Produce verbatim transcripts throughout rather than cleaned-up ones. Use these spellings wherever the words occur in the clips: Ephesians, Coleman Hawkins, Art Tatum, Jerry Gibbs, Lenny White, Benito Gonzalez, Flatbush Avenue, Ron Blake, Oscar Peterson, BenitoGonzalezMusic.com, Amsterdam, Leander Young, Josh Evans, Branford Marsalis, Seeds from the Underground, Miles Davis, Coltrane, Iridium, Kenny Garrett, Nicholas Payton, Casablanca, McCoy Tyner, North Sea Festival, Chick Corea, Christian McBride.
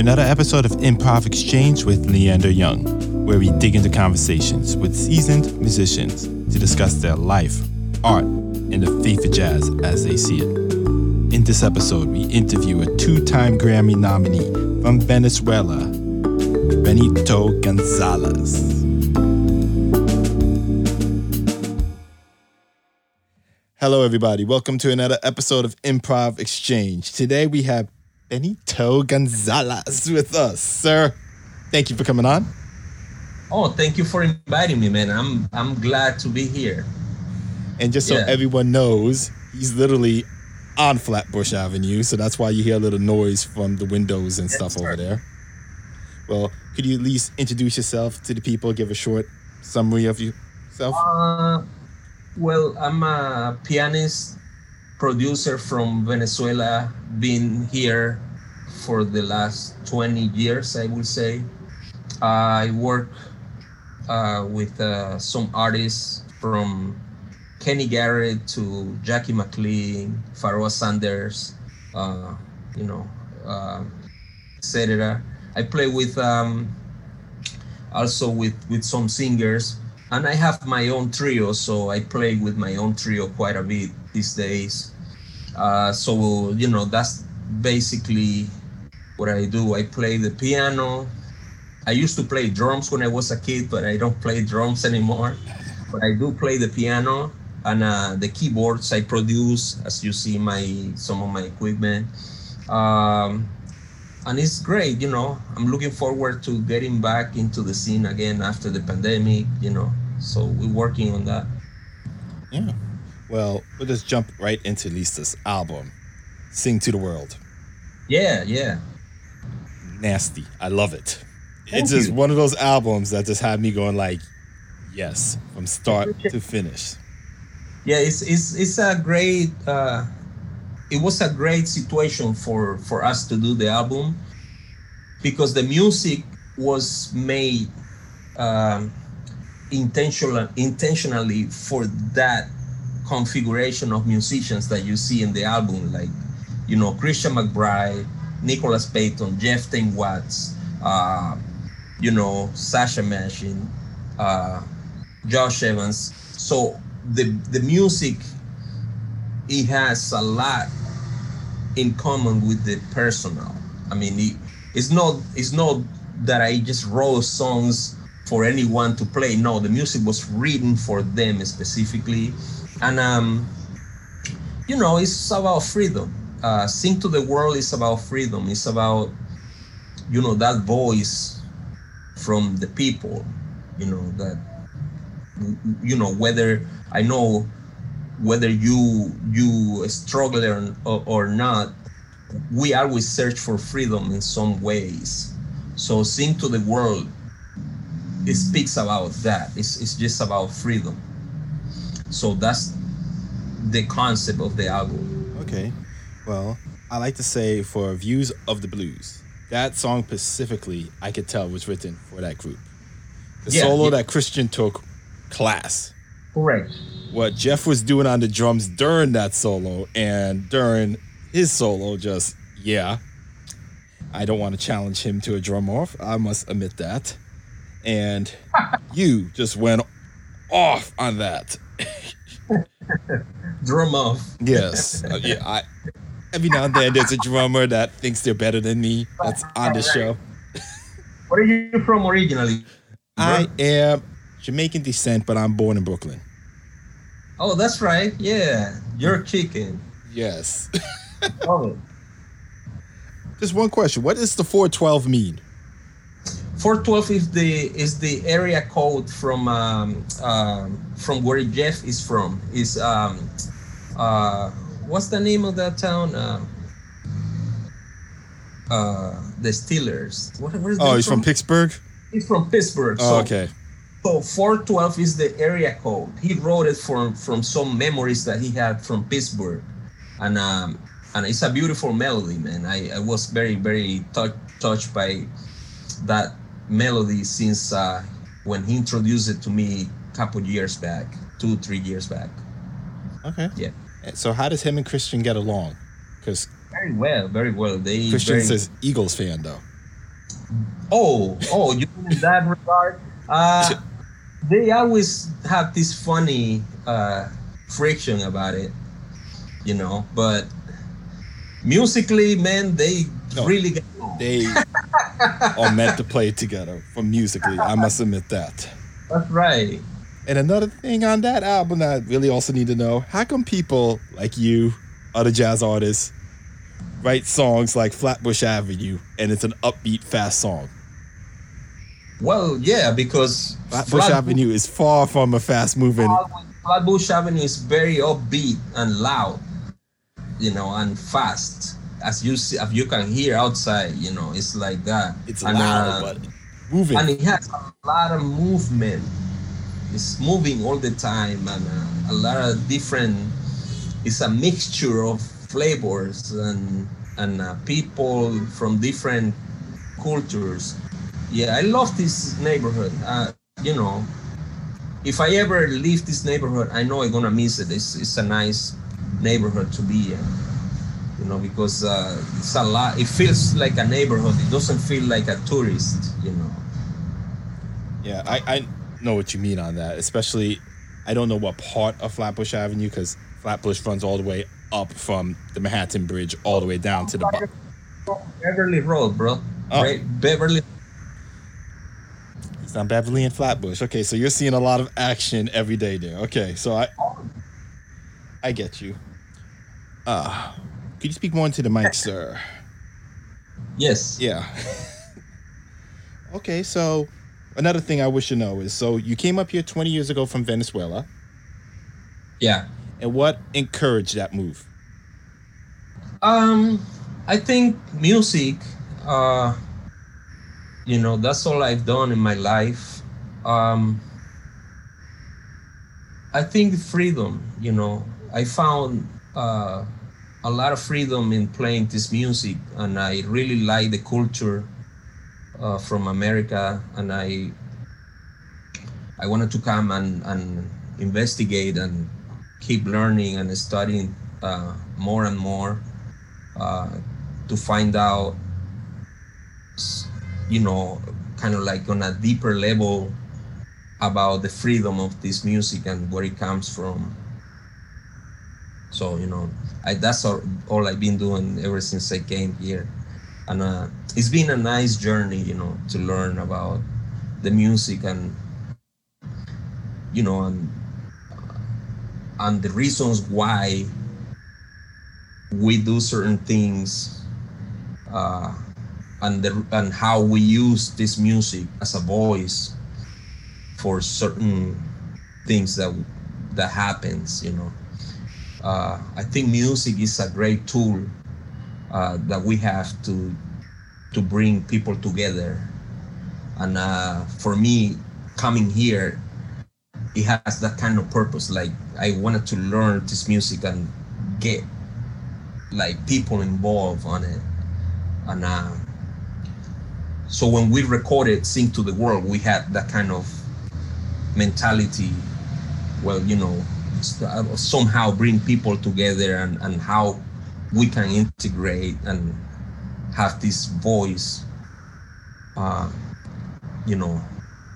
another episode of Improv Exchange with Leander Young, where we dig into conversations with seasoned musicians to discuss their life, art, and the faith of jazz as they see it. In this episode, we interview a two-time Grammy nominee from Venezuela, Benito Gonzalez. Hello, everybody. Welcome to another episode of Improv Exchange. Today, we have Benito Gonzalez with us. Sir, thank you for coming on. Oh, thank you for inviting me, man. I'm I'm glad to be here. And just so yeah. everyone knows, he's literally on Flatbush Avenue, so that's why you hear a little noise from the windows and stuff yes, over there. Well, could you at least introduce yourself to the people, give a short summary of yourself? Uh, Well, I'm a pianist, producer from Venezuela, been here for the last twenty years, I would say. I work uh, with uh, some artists from Kenny Garrett to Jackie McLean, Pharoah Sanders, uh, you know, uh, et cetera. I play with um, also with, with some singers. And I have my own trio, so I play with my own trio quite a bit these days. Uh, so, you know, that's basically what I do. I play the piano. I used to play drums when I was a kid, but I don't play drums anymore. But I do play the piano and uh, the keyboards I produce, as you see my some of my equipment. Um, and it's great, you know. I'm looking forward to getting back into the scene again after the pandemic, you know. So we're working on that. Yeah. Well, we'll just jump right into Lisa's album, Sing to the World. Yeah, yeah. Nasty. I love it. Thank it's you. Just one of those albums that just had me going like, yes, from start to finish. Yeah, it's it's it's a great uh, it was a great situation for, for us to do the album because the music was made uh, Intentional, intentionally for that configuration of musicians that you see in the album, like, you know, Christian McBride, Nicholas Payton, Jeff Tain Watts, uh, you know, Sasha Mashin, uh, Josh Evans. So the the music, it has a lot in common with the personal. I mean, it, it's not it's not that I just wrote songs for anyone to play. No, the music was written for them specifically. And, um, you know, it's about freedom. Uh, Sing to the World is about freedom. It's about, you know, that voice from the people, you know, that, you know, whether I know whether you you struggle or, or not, we always search for freedom in some ways. So Sing to the World, it speaks about that. It's it's just about freedom. So that's the concept of the album. Okay. Well, I like to say for Views of the Blues, that song specifically, I could tell was written for that group. The yeah, solo yeah. that Christian took, class. Correct. What Jeff was doing on the drums during that solo and during his solo, just, yeah, I don't want to challenge him to a drum off. I must admit that. And you just went off on that. Drum off. Yes. Uh, yeah. I, every now and then there's a drummer that thinks they're better than me that's on the show. Where are you from originally? I am Jamaican descent, but I'm born in Brooklyn. Oh, that's right. Yeah. You're chicken. Yes. Oh. Just one question. What does the four twelve mean? four twelve is the is the area code from um, uh, from where Jeff is from. Is um, uh, what's the name of that town? Uh, uh, the Steelers. What, where is oh, he's from? from Pittsburgh. He's from Pittsburgh. So, oh, okay. So four twelve is the area code. He wrote it from from some memories that he had from Pittsburgh, and um, and it's a beautiful melody, man. I, I was very very touch, touched by that melody since uh, when he introduced it to me a couple years back, two, three years back. Okay. Yeah. So how does him and Christian get along? Because very well, very well. They Christian very, says Eagles fan though. Oh, oh, you mean in that regard? Uh, they always have this funny uh, friction about it, you know, but musically, man, they no, really get along. They are meant to play together for musically, I must admit that. That's right. And another thing on that album that I really also need to know, how come people like you, other jazz artists, write songs like Flatbush Avenue and it's an upbeat, fast song? Well, yeah, because Flatbush Flat Avenue Bush, is far from a fast-moving. Flatbush Avenue is very upbeat and loud, you know, and fast. As you see, if you can hear outside, you know, it's like that. It's and, loud, uh, but moving. And it has a lot of movement. It's moving all the time, and uh, a lot of different. It's a mixture of flavors and and uh, people from different cultures. Yeah, I love this neighborhood. Uh, you know, if I ever leave this neighborhood, I know I'm gonna miss it. It's it's a nice neighborhood to be in, you know, because uh, it's a lot. It feels like a neighborhood. It doesn't feel like a tourist, you know. Yeah, I I know what you mean on that. Especially, I don't know what part of Flatbush Avenue, because Flatbush runs all the way up from the Manhattan Bridge all the way down to the bottom. Beverly Road, bro. Oh. Right, Beverly. It's on Beverly and Flatbush. Okay, so you're seeing a lot of action every day there. Okay, so I, I get you. Uh, could you speak more into the mic, sir? Yes. Yeah. Okay, so another thing I wish to know is, so you came up here twenty years ago from Venezuela. Yeah. And what encouraged that move? Um, I think music. Uh, you know, that's all I've done in my life. Um, I think freedom. You know, I found uh, a lot of freedom in playing this music, and I really like the culture uh, from America, and I I wanted to come and, and investigate and keep learning and studying uh, more and more uh, to find out, you know, kind of like on a deeper level about the freedom of this music and where it comes from. So, you know, I, that's all, all I've been doing ever since I came here. And uh, it's been a nice journey, you know, to learn about the music and, you know, and and the reasons why we do certain things uh, and the, and how we use this music as a voice for certain things that that happens, you know. Uh, I think music is a great tool uh, that we have to to bring people together. And uh, for me, coming here, it has that kind of purpose. Like, I wanted to learn this music and get like people involved on it. And uh, so when we recorded Sing to the World, we had that kind of mentality. Well, you know, somehow bring people together and, and how we can integrate and have this voice, uh, you know,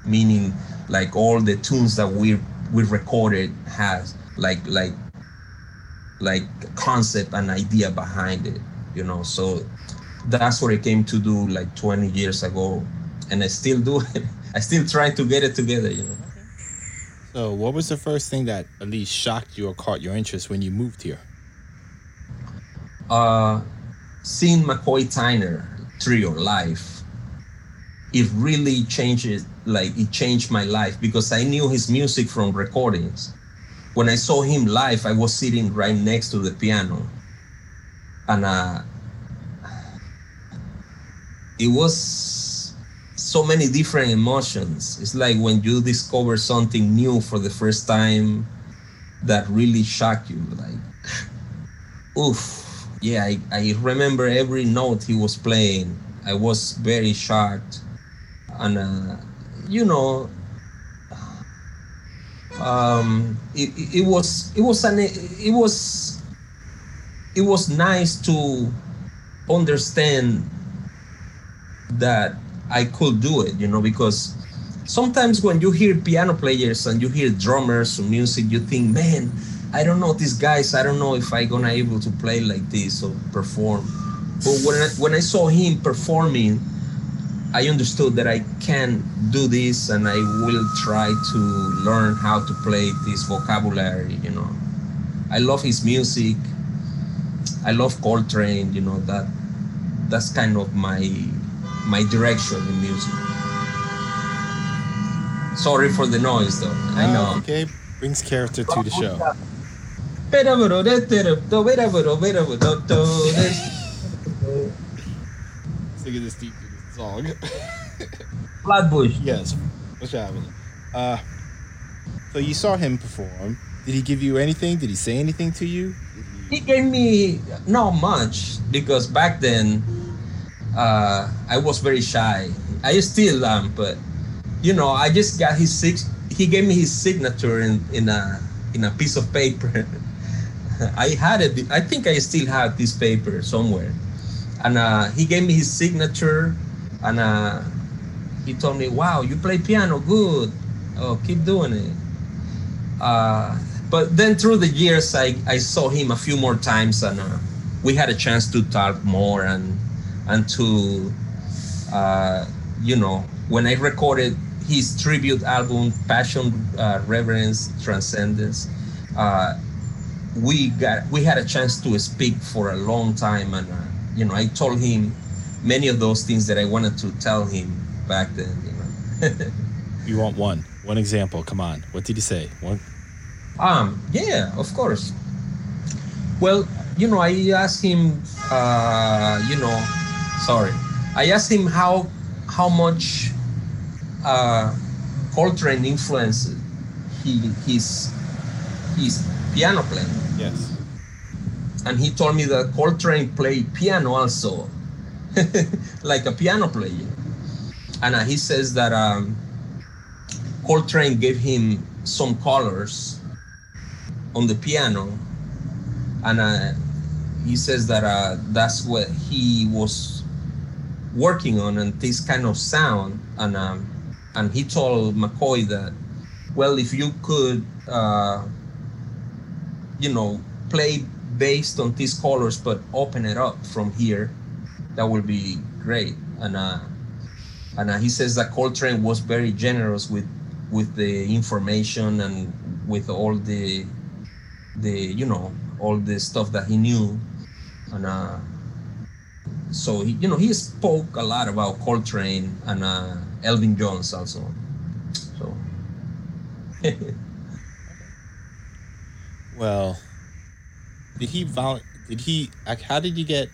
meaning like all the tunes that we we recorded has like like like concept and idea behind it, you know. So that's what I came to do like twenty years ago, and I still do it. I still try to get it together, you know. So what was the first thing that at least shocked you or caught your interest when you moved here? Uh, seeing McCoy Tyner Trio live. It really changes, like it changed my life, because I knew his music from recordings. When I saw him live, I was sitting right next to the piano. And uh, it was so many different emotions. It's like when you discover something new for the first time that really shocked you, like, oof. Yeah, I, I remember every note he was playing. I was very shocked. And, uh, you know, um, it, it was it was an it was it was nice to understand that I could do it, you know, because sometimes when you hear piano players and you hear drummers or music, you think, man, I don't know these guys. I don't know if I'm gonna able to play like this or perform. But when I, when I saw him performing, I understood that I can do this, and I will try to learn how to play this vocabulary, you know. I love his music. I love Coltrane, you know, that that's kind of my my direction in music. Sorry for the noise, though. Uh, I know. Okay, brings character to the show. Let's look at this deep song. Flatbush. Yes. What's happening? Uh, so you saw him perform. Did he give you anything? Did he say anything to you? He gave me not much, because back then uh, I was very shy. I still am, but you know, I just got his six. He gave me his signature in, in a in a piece of paper. I had it. I think I still have this paper somewhere. And uh, he gave me his signature. And uh, he told me, wow, you play piano good. Oh, keep doing it. Uh, but then through the years, I, I saw him a few more times, and uh, we had a chance to talk more and and to, uh, you know, when I recorded his tribute album, Passion, uh, Reverence, Transcendence, uh, we got we had a chance to speak for a long time. And, uh, you know, I told him many of those things that I wanted to tell him back then, you know. You want one? One example? Come on. What did he say? One. Um. Yeah. Of course. Well, you know, I asked him. Uh, you know, sorry. I asked him how how much uh, Coltrane influenced he his his piano playing. Yes. And he told me that Coltrane played piano also. Like a piano player. And uh, he says that um, Coltrane gave him some colors on the piano. And uh, he says that uh, that's what he was working on, and this kind of sound. And, um, and he told McCoy that, well, if you could, uh, you know, play based on these colors, but open it up from here, that would be great. And uh, and uh, he says that Coltrane was very generous with with the information and with all the the you know all the stuff that he knew. And uh, so he you know he spoke a lot about Coltrane and uh, Elvin Jones also. So well, did he vol- Did he? How did you get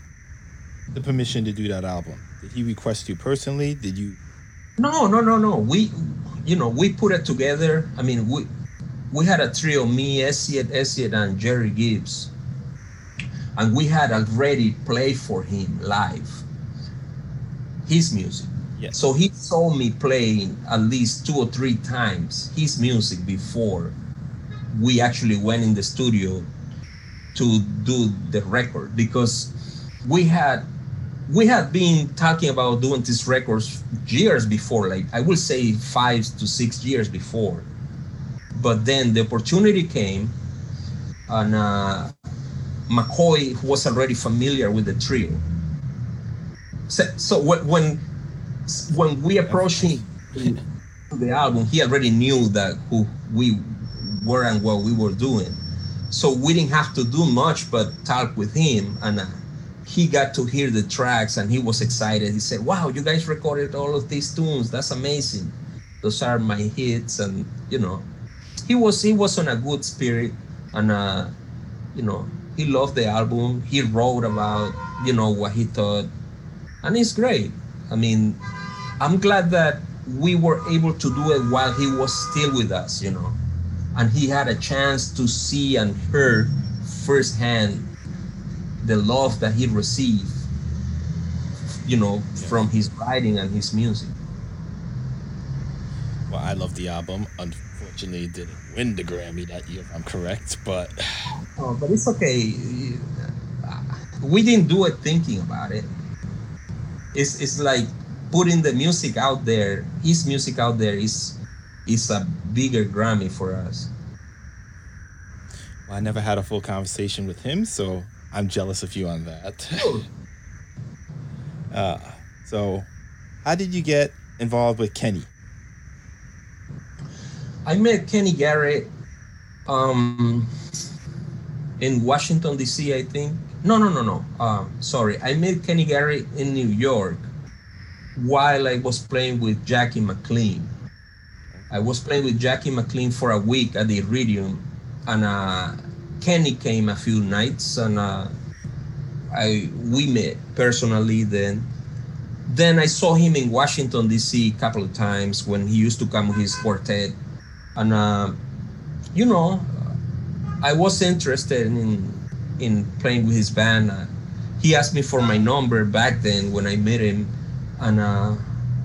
the permission to do that album? Did he request you personally? Did you? No, no, no, no. We, you know, we put it together. I mean, we we had a trio: me, Essiet, Essiet, and Jerry Gibbs. And we had already played for him live his music. Yes. So he saw me playing at least two or three times his music before we actually went in the studio to do the record, because we had. We had been talking about doing these records years before, like I would say five to six years before. But then the opportunity came, and uh, McCoy was already familiar with the trio. So, so when when we approached him to the album, he already knew that who we were and what we were doing. So we didn't have to do much but talk with him, and. Uh, He got to hear the tracks, and he was excited. He said, wow, you guys recorded all of these tunes. That's amazing. Those are my hits. And, you know, he was he was in a good spirit. And, uh, you know, he loved the album. He wrote about, you know, what he thought. And it's great. I mean, I'm glad that we were able to do it while he was still with us, you know. And he had a chance to see and hear firsthand the love that he received, you know, yeah. from his writing and his music. Well, I love the album. Unfortunately, it didn't win the Grammy that year, if I'm correct, but... Oh, but it's okay. We didn't do it thinking about it. It's it's like putting the music out there, his music out there, is is a bigger Grammy for us. Well, I never had a full conversation with him, so I'm jealous of you on that. uh, so how did you get involved with Kenny? I met Kenny Garrett um, in Washington, D C, I think. No, no, no, no. Um, sorry. I met Kenny Garrett in New York while I was playing with Jackie McLean. I was playing with Jackie McLean for a week at the Iridium, and uh, Kenny came a few nights, and uh, I we met personally then. Then I saw him in Washington, D C a couple of times when he used to come with his quartet. And, uh, you know, I was interested in in playing with his band. Uh, he asked me for my number back then when I met him. And uh,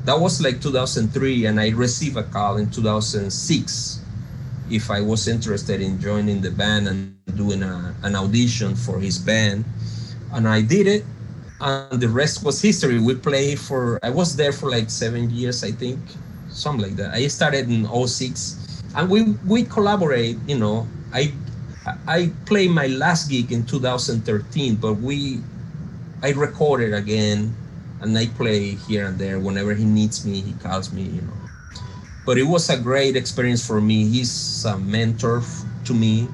that was like two thousand three, and I received a call in two thousand six if I was interested in joining the band and doing a, an audition for his band. And I did it, and the rest was history. We played for, I was there for like seven years, I think, something like that. I started in oh six, and we, we collaborate, you know. I I played my last gig in two thousand thirteen, but we, I recorded again, and I play here and there. Whenever he needs me, he calls me, you know. But it was a great experience for me. He's a mentor f- to me,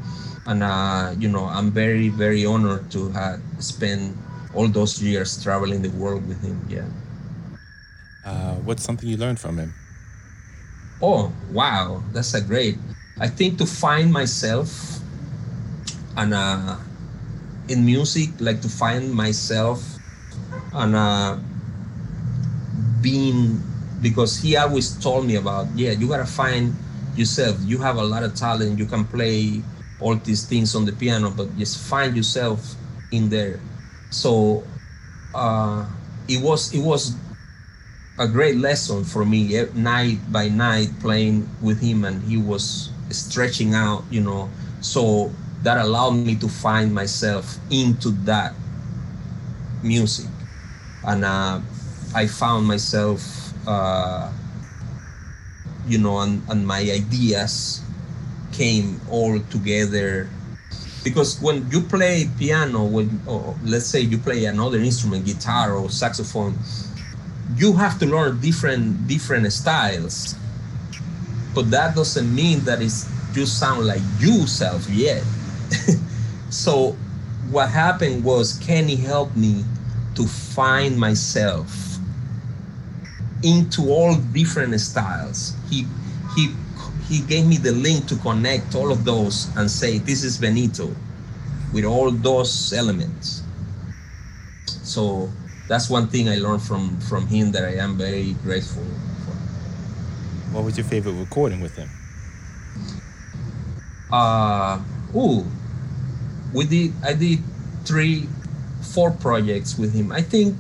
and uh, you know, I'm very, very honored to have spent all those years traveling the world with him. Yeah. Uh, what's something you learned from him? Oh, wow, that's a great. I think to find myself, and uh, in music, like to find myself, and uh, being, because he always told me about, yeah, you gotta find yourself. You have a lot of talent. You can play all these things on the piano, but just find yourself in there. So uh, it was it was a great lesson for me, night by night playing with him, and he was stretching out, you know. So that allowed me to find myself into that music. And uh, I found myself, uh, you know, and, and my ideas came all together. Because when you play piano, when or let's say you play another instrument, guitar or saxophone, you have to learn different different styles. But that doesn't mean that it's you sound like yourself yet. So what happened was Kenny helped me to find myself into all different styles. He he he gave me the link to connect all of those and say, this is Benito with all those elements. So that's one thing I learned from, from him that I am very grateful for. What was your favorite recording with him? Uh, ooh, we did, I did three four projects with him. I think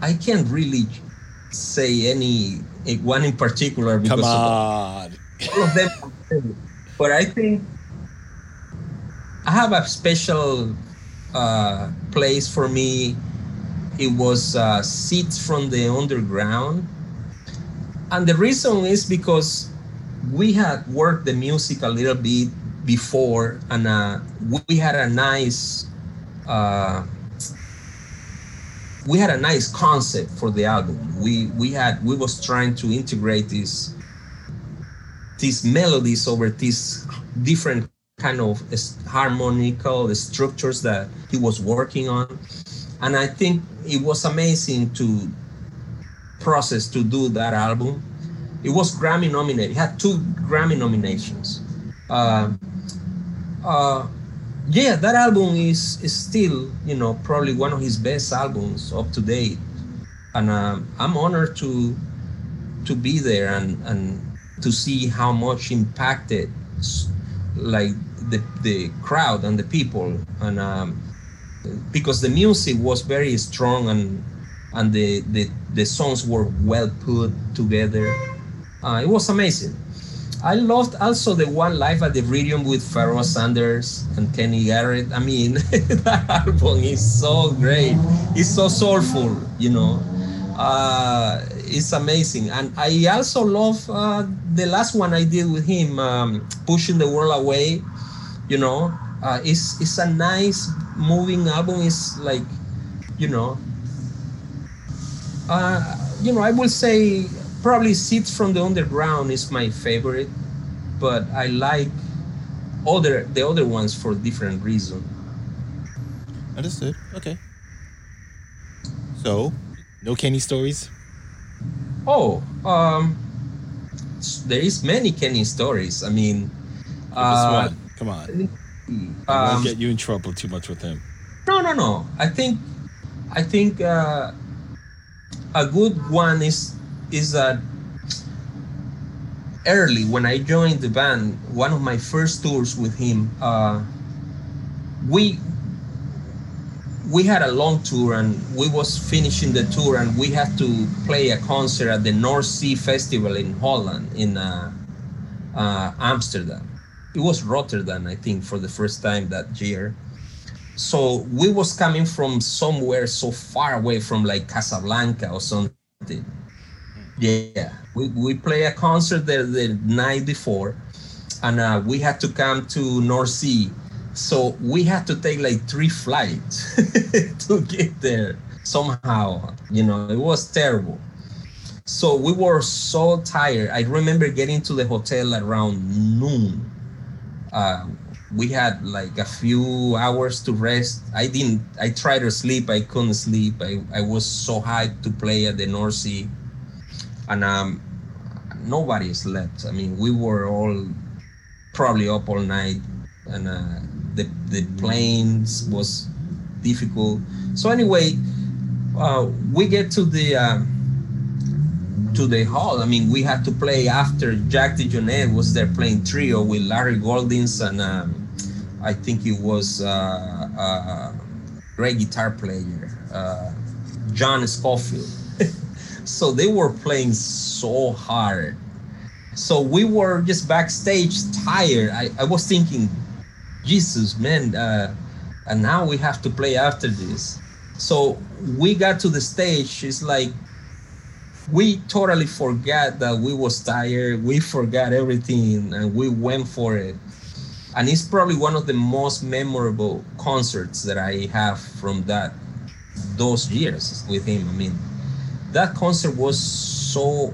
I can't really say any one in particular because Come on. Of all of them. But I think I have a special uh, place for me. It was uh, Seeds from the Underground. And the reason is because we had worked the music a little bit before, and uh, we had a nice Uh, we had a nice concept for the album. We we had we was trying to integrate these these melodies over these different kind of harmonical structures that he was working on, and I think it was amazing to process to do that album. It was Grammy nominated. It had two Grammy nominations. Uh, uh, Yeah, that album is, is still, you know, probably one of his best albums up to date, and uh, I'm honored to to be there and, and to see how much impacted like the the crowd and the people, and um, because the music was very strong and and the the, the songs were well put together, uh, it was amazing. I loved also the one live at the Iridium with Pharoah Sanders and Kenny Garrett. I mean, that album is so great. It's so soulful, you know. uh, it's amazing. And I also love uh, the last one I did with him, um, Pushing the World Away. You know, uh, it's it's a nice moving album. It's like, you know, uh, you know, I will say probably Seeds from the Underground is my favorite, but I like other the other ones for different reasons. Understood. Okay. So, no Kenny stories? Oh, um, there is many Kenny stories. I mean, uh, one. Come on. Um, I won't get you in trouble too much with him. No, no, no. I think, I think uh, a good one is is that early when I joined the band, one of my first tours with him, uh, we. We had a long tour and we was finishing the tour and we had to play a concert at the North Sea Festival in Holland, in uh, uh, Amsterdam. It was Rotterdam, I think, for the first time that year. So we was coming from somewhere so far away from like Casablanca or something. Yeah, we, we played a concert there the night before and uh, we had to come to North Sea. So we had to take like three flights to get there somehow, you know, it was terrible. So we were so tired. I remember getting to the hotel around noon. Uh, we had like a few hours to rest. I didn't, I tried to sleep. I couldn't sleep. I, I was so hyped to play at the North Sea and um, nobody slept. I mean, we were all probably up all night and uh, the the planes was difficult. So anyway, uh, we get to the uh, to the hall. I mean, we had to play after Jack DeJohnette was there playing trio with Larry Goldings and um, I think it was uh, a great guitar player, uh, John Scofield. So they were playing so hard. So we were just backstage tired. I, I was thinking, Jesus, man, uh, and now we have to play after this. So we got to the stage, it's like, we totally forgot that we was tired, we forgot everything, and we went for it. And it's probably one of the most memorable concerts that I have from that, those years with him. I mean, that concert was so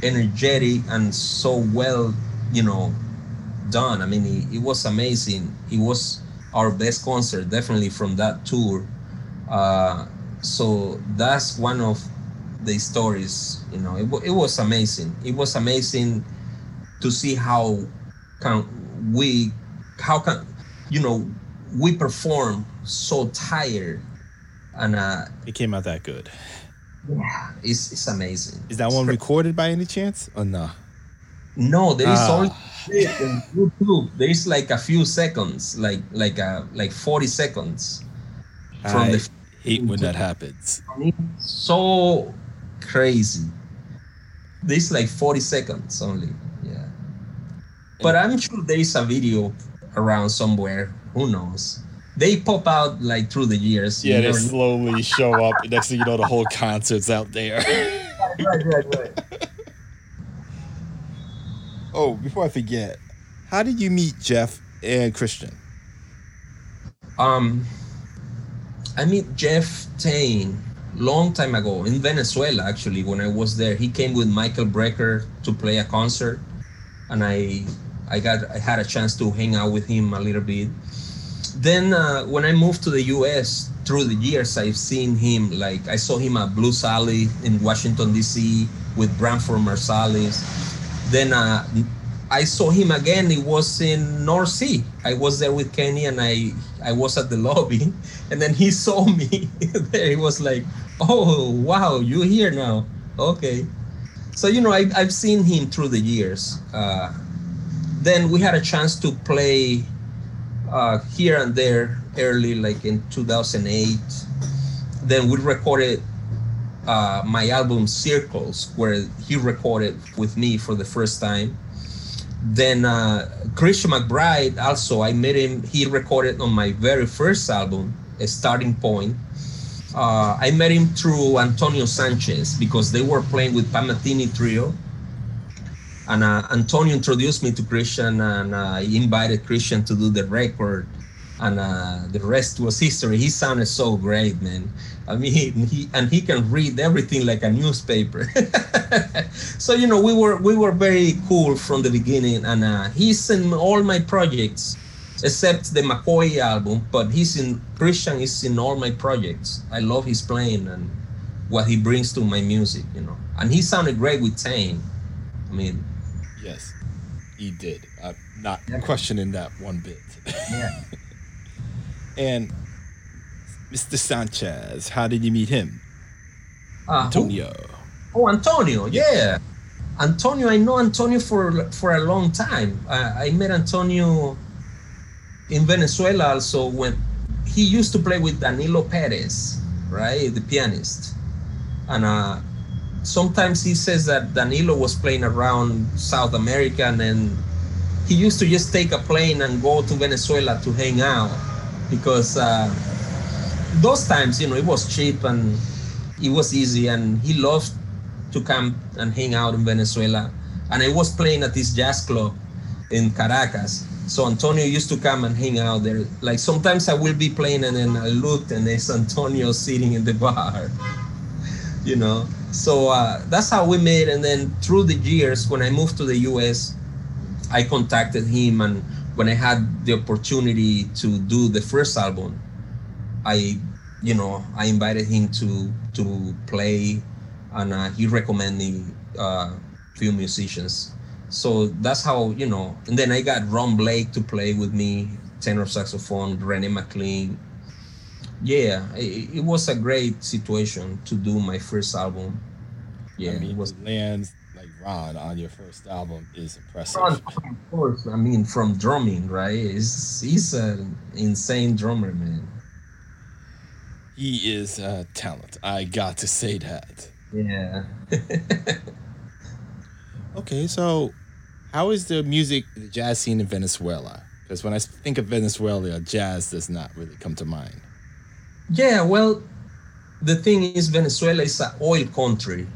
energetic and so well, you know, done. I mean, it, it was amazing. It was our best concert, definitely, from that tour. Uh, so that's one of the stories, you know, it, it was amazing. It was amazing to see how can we, how can, you know, we perform so tired and uh, it came out that good. Yeah, it's, it's amazing. Is that it's one crazy. Recorded by any chance or no? No, there is uh. only on YouTube. There is like a few seconds, like like a like forty seconds. From I the hate when that happens. So crazy. There's like forty seconds only. Yeah, but I'm sure there is a video around somewhere. Who knows? They pop out like through the years. Yeah, they slowly show up. Next thing you know, the whole concert's out there. Right, right, right. Oh, before I forget, how did you meet Jeff and Christian? Um, I met Jeff Tain long time ago in Venezuela, actually, when I was there. He came with Michael Brecker to play a concert, and I I got I had a chance to hang out with him a little bit. Then uh, when I moved to the U S, through the years, I've seen him, like I saw him at Blues Alley in Washington, D C with Branford Marsalis. Then uh, I saw him again. It was in North Sea. I was there with Kenny, and I, I was at the lobby. And then he saw me there. He was like, oh, wow, you're here now. Okay. So, you know, I, I've seen him through the years. Uh, then we had a chance to play uh, here and there early, like in two thousand eight. Then we recorded Uh, my album Circles, where he recorded with me for the first time. Then uh, Christian McBride, also I met him, he recorded on my very first album, A Starting Point. Uh, I met him through Antonio Sanchez because they were playing with Pat Metheny Trio. And uh, Antonio introduced me to Christian, and uh, he invited Christian to do the record. And uh, the rest was history. He sounded so great, man. I mean, he, he and he can read everything like a newspaper. So, you know, we were we were very cool from the beginning. And uh, he's in all my projects, except the McCoy album. But he's in Christian is in all my projects. I love his playing and what he brings to my music, you know. And he sounded great with Tain. I mean, yes, he did. I'm not yeah. questioning that one bit. Yeah. And Mister Sanchez, how did you meet him? Uh, Antonio. Who? Oh, Antonio, yeah. Antonio, I know Antonio for for a long time. Uh, I met Antonio in Venezuela also when he used to play with Danilo Perez, right, the pianist. And uh, sometimes he says that Danilo was playing around South America, and then he used to just take a plane and go to Venezuela to hang out. Because uh, those times, you know, it was cheap and it was easy, and he loved to come and hang out in Venezuela. And I was playing at this jazz club in Caracas. So Antonio used to come and hang out there. Like sometimes I will be playing and then I looked and there's Antonio sitting in the bar, you know? So uh, that's how we met. And then through the years, when I moved to the U S, I contacted him, and when I had the opportunity to do the first album, I, you know, I invited him to to play, and uh, he recommended a uh, few musicians. So that's how, you know, and then I got Ron Blake to play with me, tenor saxophone, Kenny McLean. Yeah, it, it was a great situation to do my first album. Yeah, I mean, it was lands. Ron on your first album is impressive. Ron, of course, I mean, from drumming, right? He's, he's an insane drummer, man. He is a talent. I got to say that. Yeah. Okay, so how is the music, the jazz scene in Venezuela? Because when I think of Venezuela, jazz does not really come to mind. Yeah, well, the thing is, Venezuela is an oil country.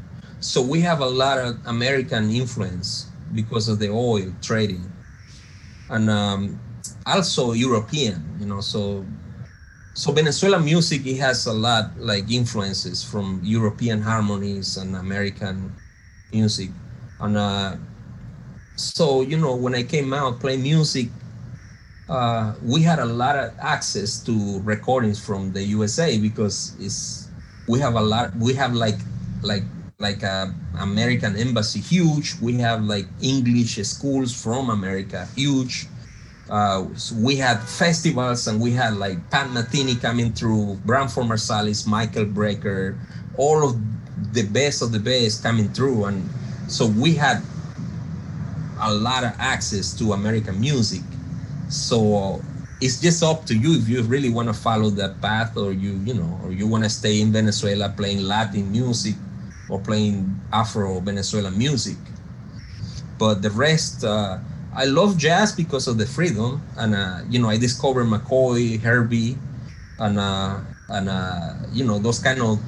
So we have a lot of American influence because of the oil trading, and um, also European, you know, so so Venezuelan music, it has a lot like influences from European harmonies and American music. And uh, so, you know, when I came out playing music, uh, we had a lot of access to recordings from the U S A because it's we have a lot, we have like, like, like a American embassy, huge. We have like English schools from America, huge. Uh, so we had festivals, and we had like Pat Metheny coming through, Branford Marsalis, Michael Brecker, all of the best of the best coming through. And so we had a lot of access to American music. So it's just up to you if you really want to follow that path, or you, you know, or you want to stay in Venezuela playing Latin music, or playing Afro-Venezuelan music. But the rest, uh, I love jazz because of the freedom. And, uh, you know, I discovered McCoy, Herbie, and, uh, and uh, you know, those kind of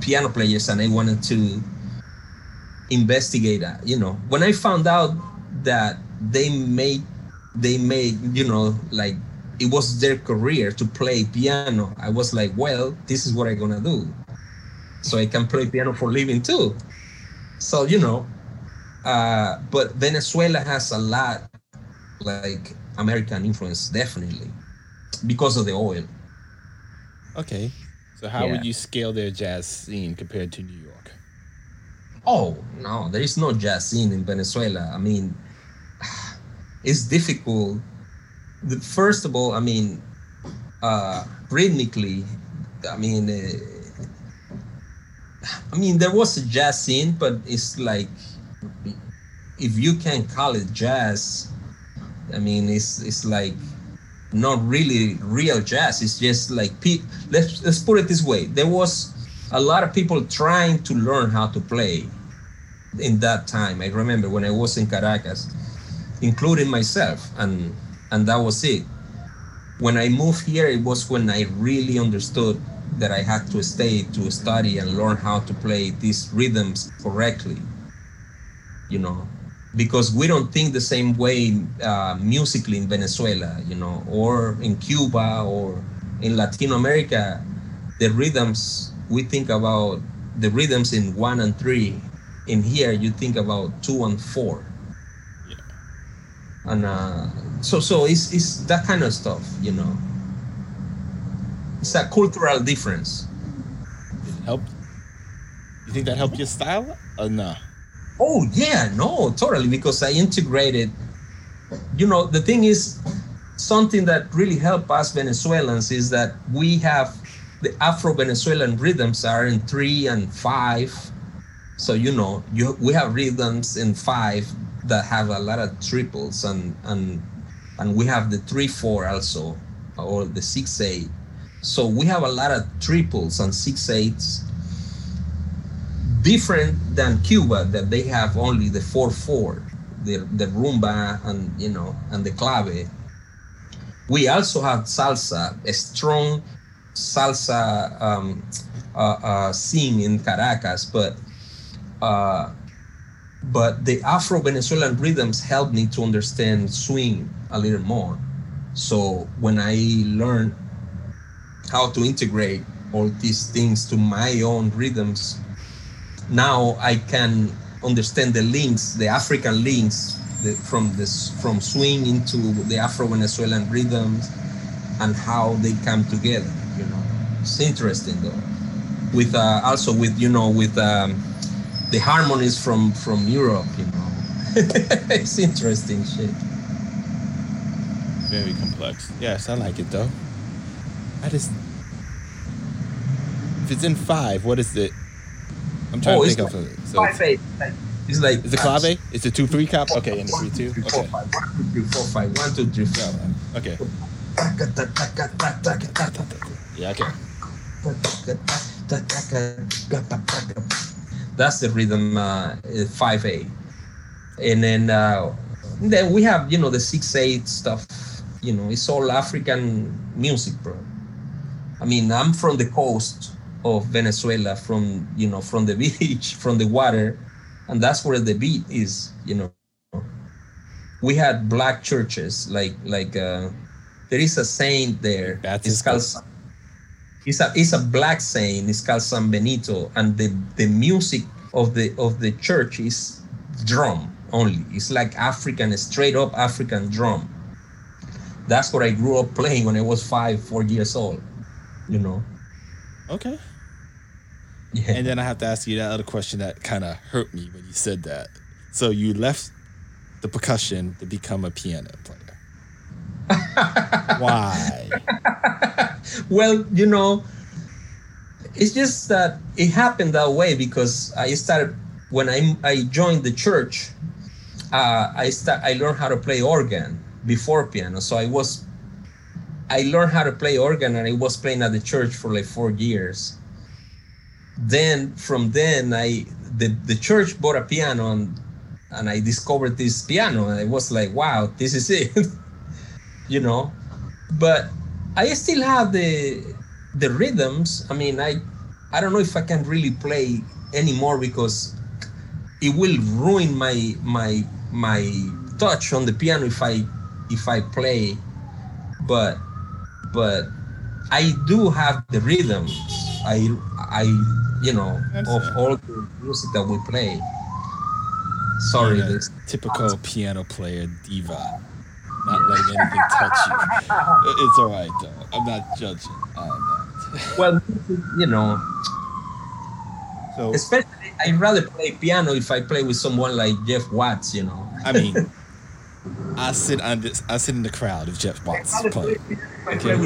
piano players, and I wanted to investigate that, you know. When I found out that they made, they made, you know, like, it was their career to play piano, I was like, well, this is what I'm gonna do. So I can play piano for a living too. So, you know, uh, but Venezuela has a lot like American influence, definitely, because of the oil. Okay. So how yeah. would you scale their jazz scene compared to New York? Oh, no, there is no jazz scene in Venezuela. I mean, it's difficult. First of all, I mean, uh, rhythmically, I mean, uh, I mean, there was a jazz scene, but it's like, if you can call it jazz, I mean, it's it's like not really real jazz. It's just like, let's, let's put it this way. There was a lot of people trying to learn how to play in that time. I remember when I was in Caracas, including myself, and, and that was it. When I moved here, it was when I really understood that I had to stay to study and learn how to play these rhythms correctly, you know, because we don't think the same way uh, musically in Venezuela, you know, or in Cuba or in Latin America. The rhythms, we think about the rhythms in one and three. In here, you think about two and four. Yeah. And uh, so so it's, it's that kind of stuff, you know. It's a cultural difference. Did it help? You think that helped your style or no? Oh, yeah, no, totally, because I integrated. You know, the thing is, something that really helped us Venezuelans is that we have the Afro-Venezuelan rhythms are in three and five. So, you know, you, we have rhythms in five that have a lot of triples, and and and we have the three, four also, or the six, eight. So we have a lot of triples and six, eights, different than Cuba, that they have only the four, four, the, the rumba and, you know, and the clave. We also have salsa, a strong salsa um, uh, uh, scene in Caracas, but Uh, but the Afro-Venezuelan rhythms helped me to understand swing a little more. So when I learned how to integrate all these things to my own rhythms, now I can understand the links, the African links the, from this, from swing into the Afro-Venezuelan rhythms and how they come together. You know, it's interesting though. With uh, also with you know with. Um, The harmonies from, from Europe, you know. It's interesting shit. Very complex. Yes, I like it, though. I just... If it's in five, what is it? I'm trying oh, to think like, of it. So five, eight. It's like... Is it clave? Uh, it's a two three cop? Okay, and the three two. Three, okay. Five, one, two, three, four, five. One, two, three, four, five. Okay. Yeah, okay. That's the rhythm uh, five A, and then uh, then we have you know the six eight stuff. You know, it's all African music, bro. I mean, I'm from the coast of Venezuela, from you know from the beach, from the water, and that's where the beat is. You know, we had black churches like like uh, there is a saint there. That's it's called. It's a it's a black saint. It's called San Benito, and the, the music of the of the church is drum only. It's like African, straight up African drum. That's what I grew up playing when I was five, four years old. You know. Okay. Yeah. And then I have to ask you that other question that kind of hurt me when you said that. So you left the percussion to become a piano player. Why? Well, you know, it's just that it happened that way because I started when I I joined the church. Uh, I start I learned how to play organ before piano, so I was I learned how to play organ and I was playing at the church for like four years. Then from then I the, the church bought a piano and and I discovered this piano and I was like, wow, this is it, you know, but. I still have the the rhythms. I mean, I I don't know if I can really play anymore because it will ruin my my my touch on the piano if I if I play. But but I do have the rhythms. I I you know That's of it. All the music that we play. Sorry, yeah, this typical piano player diva. Not letting anything touch you. It's all right, though. I'm not judging. I'm not. Well, you know, so especially I'd rather play piano if I play with someone like Jeff Watts. You know, I mean, I sit on this. I sit in the crowd if Jeff Watts is playing. Okay.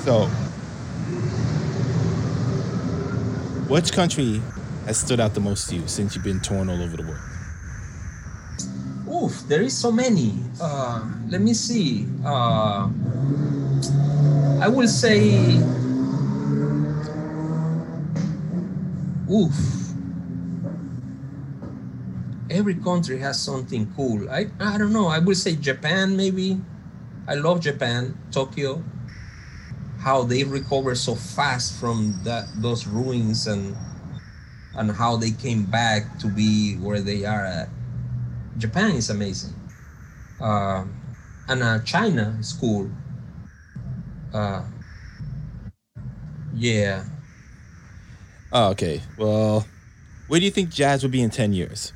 So, which country has stood out the most to you since you've been torn all over the world? Oof, there is so many. Uh, let me see. Uh, I will say, oof. Every country has something cool. I I don't know. I will say Japan maybe. I love Japan, Tokyo. how they recovered so fast from that those ruins and and how they came back to be where they are at. Japan is amazing. Uh, and uh, China is cool. Uh, yeah. Oh, okay. Well, where do you think jazz will be in ten years?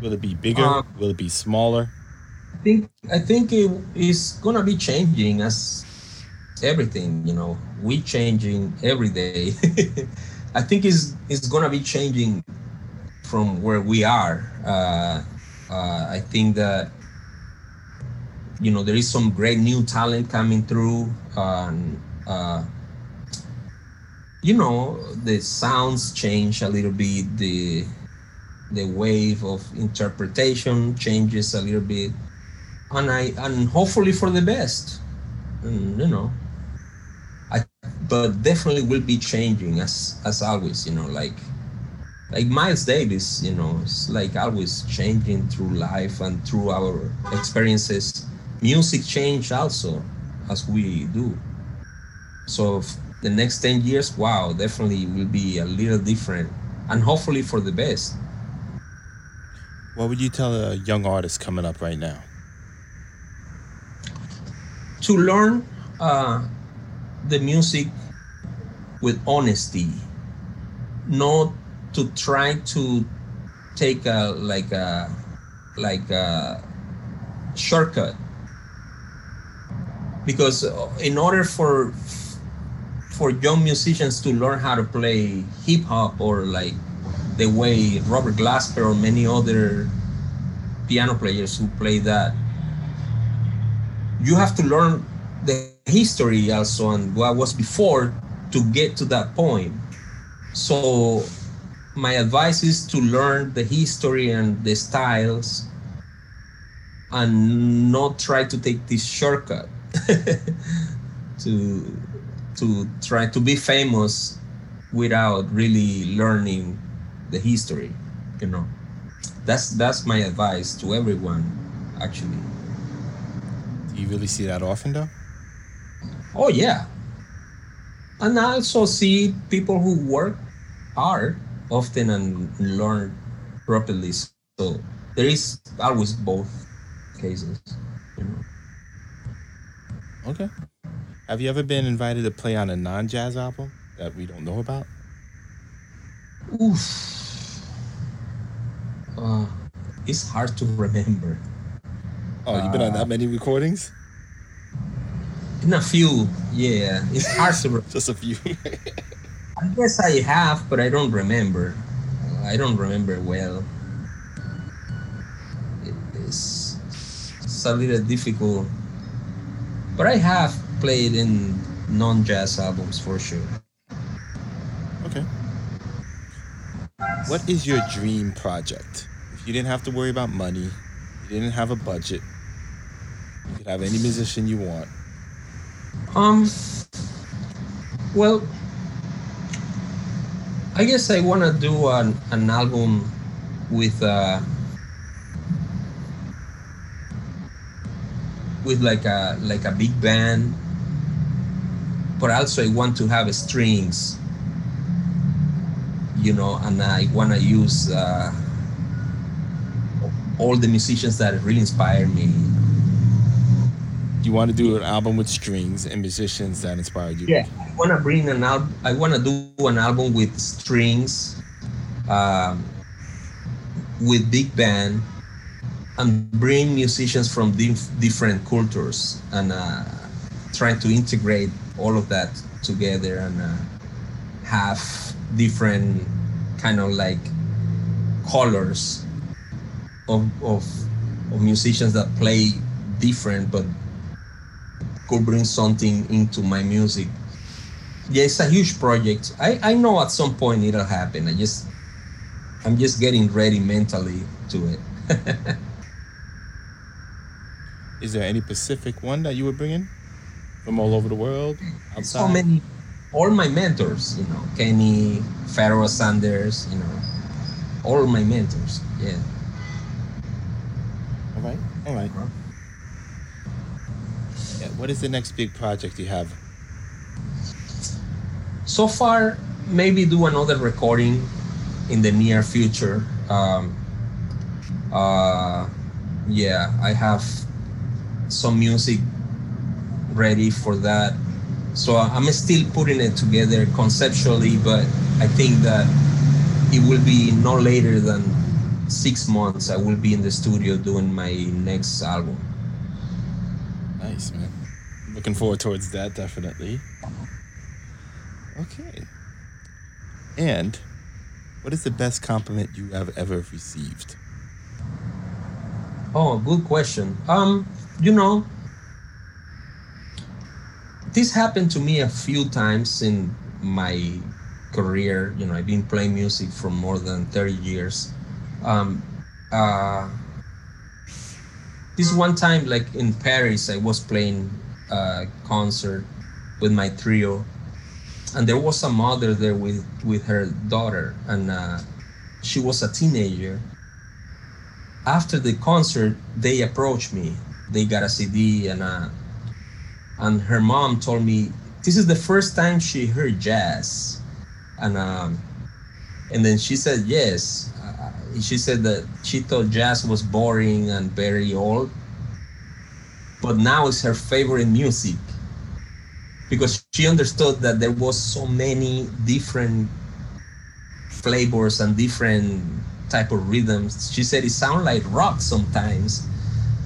Will it be bigger? Uh, Will it be smaller? I think I think it is gonna be changing as everything, you know. We changing every day. I think it's it's gonna be changing from where we are. Uh, uh, I think that, you know, there is some great new talent coming through. Um, uh, you know, the sounds change a little bit. The the wave of interpretation changes a little bit. And I and hopefully for the best, and, you know. I but definitely will be changing as as always, you know, like like Miles Davis, you know, it's like always changing through life and through our experiences. Music change also as we do. So the next ten years, wow, definitely will be a little different, and hopefully for the best. What would you tell a young artist coming up right now? To learn uh, the music with honesty, not to try to take a like a like a shortcut, because in order for for young musicians to learn how to play hip hop or like the way Robert Glasper or many other piano players who play that, you have to learn the history also and what was before to get to that point. So my advice is to learn the history and the styles and not try to take this shortcut to to try to be famous without really learning the history, you know. That's that's my advice to everyone, actually. Do you really see that often, though? Oh, yeah. And I also see people who work hard often and learn properly. So there is always both cases, you know. Okay. Have you ever been invited to play on a non-jazz album that we don't know about? Oof. Uh, it's hard to remember. Oh, you've been uh, on that many recordings? In a few, yeah. It's hard to remember. Just a few. I guess I have, but I don't remember. Uh, I don't remember well. It is, it's a little difficult. But I have played in non-jazz albums for sure. Okay. What is your dream project? If you didn't have to worry about money, you didn't have a budget, you could have any musician you want. Um, well, I guess I want to do an, an album with, uh, with like a, like a big band, but also I want to have strings, you know, and I want to use uh, all the musicians that really inspire me. You want to do an album with strings and musicians that inspired you? Yeah, I want to bring an album. I want to do an album with strings, um, with big band, and bring musicians from dif- different cultures and uh, try to integrate all of that together and uh, have different kind of like colors of, of of musicians that play different but could bring something into my music. Yeah, it's a huge project. I, I know at some point it'll happen. I just I'm just getting ready mentally to it. Is there any specific one that you would bring in from all over the world? Outside? So many. All my mentors, you know, Kenny, Pharoah Sanders, you know, all my mentors, yeah. All right, all right. Yeah, What is the next big project you have? So far, maybe do another recording in the near future. Um, uh, yeah, I have some music ready for that. So I'm still putting it together conceptually, but I think that it will be no later than six months I will be in the studio doing my next album. Nice, man. Looking forward towards that, definitely. Okay. And what is the best compliment you have ever received? Oh, good question. Um, you know, this happened to me a few times in my career. You know, I've been playing music for more than thirty years. Um, uh, this one time, like in Paris, I was playing a concert with my trio, and there was a mother there with, with her daughter, and uh, she was a teenager. After the concert, they approached me. They got a C D, and uh, and her mom told me, this is the first time she heard jazz. And um, and then she said, yes. Uh, she said that she thought jazz was boring and very old, but now it's her favorite music, because she understood that there was so many different flavors and different type of rhythms. She said, it sounds like rock sometimes.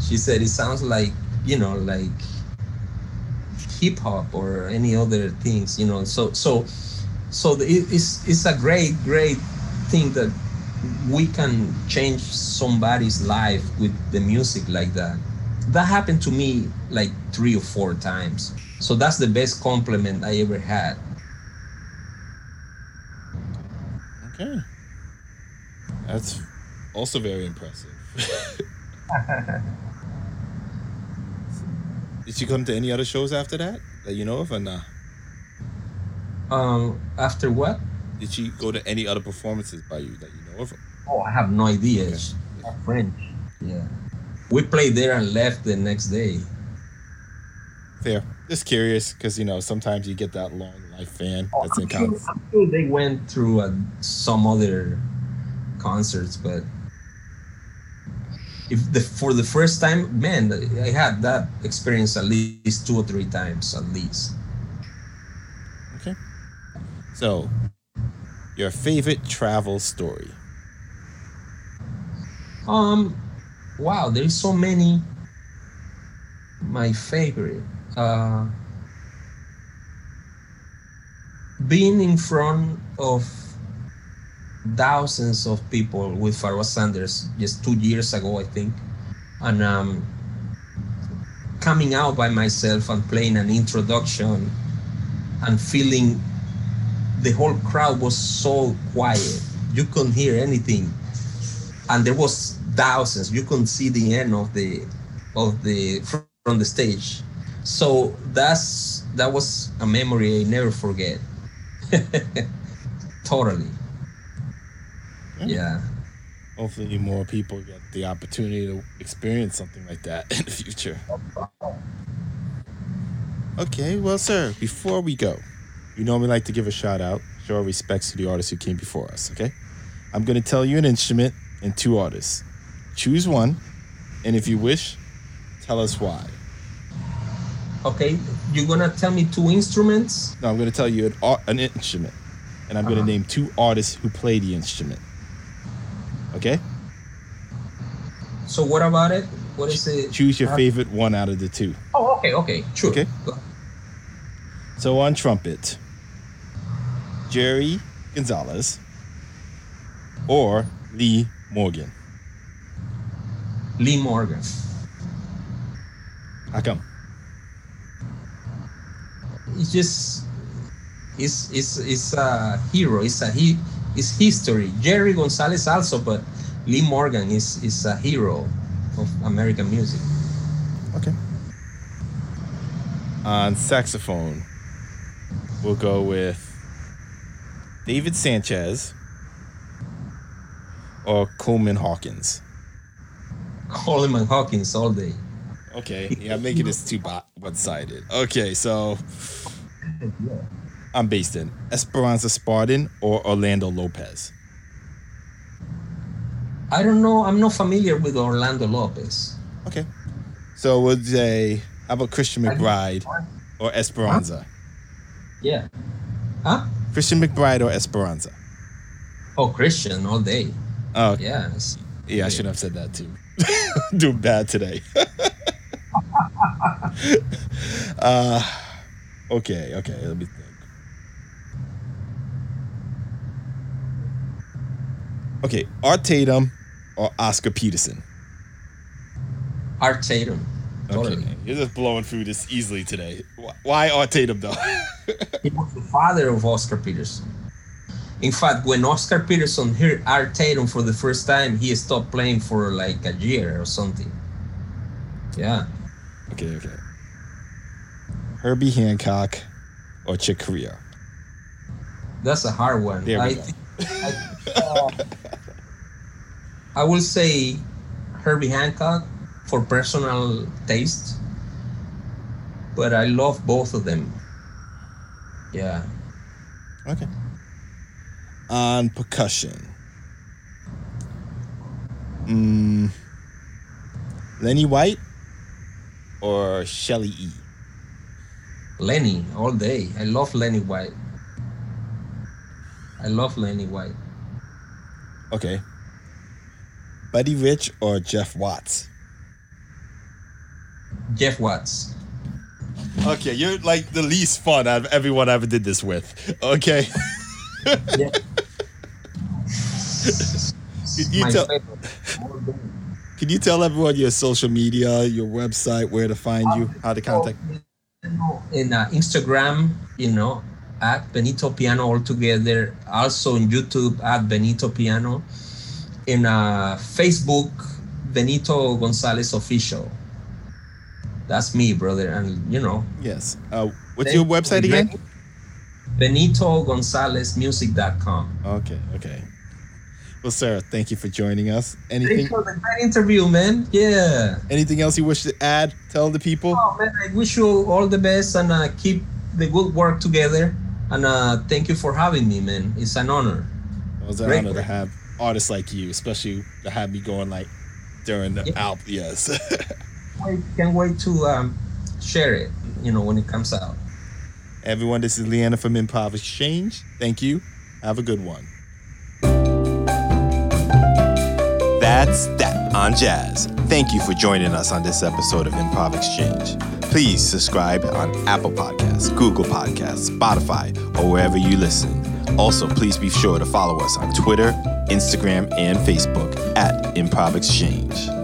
She said, it sounds like, you know, like hip hop or any other things, you know. So, so, so the, it's it's a great, great thing that we can change somebody's life with the music like that. That happened to me like three or four times. So that's the best compliment I ever had. Okay. That's also very impressive. Did you come to any other shows after that, that you know of, or nah? Um, after what? Did she go to any other performances by you that you know of? Oh, I have no idea. Okay. She's French. Yeah. We played there and left the next day. Fair. Just curious, because, you know, sometimes you get that long life fan. Oh, that's I'm, in sure, con- I'm sure they went through uh, some other concerts, but if the, for the first time, man, I had that experience at least two or three times, at least. Okay. So, your favorite travel story? Um, wow, there's so many. My favorite. Uh, being in front of thousands of people with Pharoah Sanders just two years ago, I think, and um, coming out by myself and playing an introduction and feeling the whole crowd was so quiet. You couldn't hear anything. And there was thousands. You couldn't see the end of the, of the, from the stage. So that's, that was a memory I never forget. Totally. Yeah. yeah. Hopefully more people get the opportunity to experience something like that in the future. Okay, well, sir, before we go, you normally like to give a shout out, show our respects to the artists who came before us, okay? I'm going to tell you an instrument and two artists. Choose one, and if you wish, tell us why. Okay, you're going to tell me two instruments? No, I'm going to tell you an, ar- an instrument. And I'm uh-huh. going to name two artists who play the instrument. Okay? So what about it? What is it? Choose your favorite one out of the two. Oh, okay, okay. Sure. Okay? So on trumpet, Jerry Gonzalez or Lee Morgan? Lee Morgan. How come? It's just... It's it's it's a hero. It's a he. It's history. Jerry Gonzalez also, but Lee Morgan is is a hero of American music. Okay. On saxophone, we'll go with David Sanchez or Coleman Hawkins. Coleman Hawkins all day. Okay. Yeah, making this too one-sided. Okay, so I'm based in Esperanza Spartan or Orlando Lopez. I don't know. I'm not familiar with Orlando Lopez. Okay. So we'll say, how about Christian McBride or Esperanza? Huh? Yeah. Huh? Christian McBride or Esperanza? Oh, Christian all day. Oh. Yes. Yeah, I should have said that too. Doing bad today. uh, okay, okay, let me think. Okay, Art Tatum or Oscar Peterson? Art Tatum. Totally. Okay, you're just blowing through this easily today. Why Art Tatum though? He was the father of Oscar Peterson. In fact, when Oscar Peterson heard Art Tatum for the first time, he stopped playing for like a year or something. Yeah. Okay, okay. Herbie Hancock or Chick Corea? That's a hard one. There we I, go. Think, I, uh, I will say Herbie Hancock for personal taste, but I love both of them. Yeah. Okay. On percussion, mm, Lenny White or Shelly E? Lenny all day. I love Lenny White. I love Lenny White. Okay. Buddy Rich or Jeff Watts? Jeff Watts. Okay, you're like the least fun out of everyone I ever did this with. Okay. Yeah. Could you, tell, could you tell everyone your social media, your website, where to find you, how to contact you? In uh, Instagram, you know, at Benito Piano altogether. Also on YouTube at Benito Piano. In uh, Facebook, Benito Gonzalez Official. That's me, brother, and you know. Yes. Uh, what's your website again? Benito Gonzalez Music dot com. Okay, okay. Well, Sarah, thank you for joining us. Anything? Thanks for the great interview, man. Yeah. Anything else you wish to add? Tell the people. Oh, man, I wish you all the best and uh, keep the good work together. And uh, thank you for having me, man. It's an honor. It was an great honor work. To have artists like you, especially to have me going like during the yeah. album. Yes. I can't wait to um, share it, you know, when it comes out. Everyone, this is Leanna from Improv Exchange. Thank you. Have a good one. That's that on jazz. Thank you for joining us on this episode of Improv Exchange. Please subscribe on Apple Podcasts, Google Podcasts, Spotify, or wherever you listen. Also, please be sure to follow us on Twitter, Instagram, and Facebook at Improv Exchange.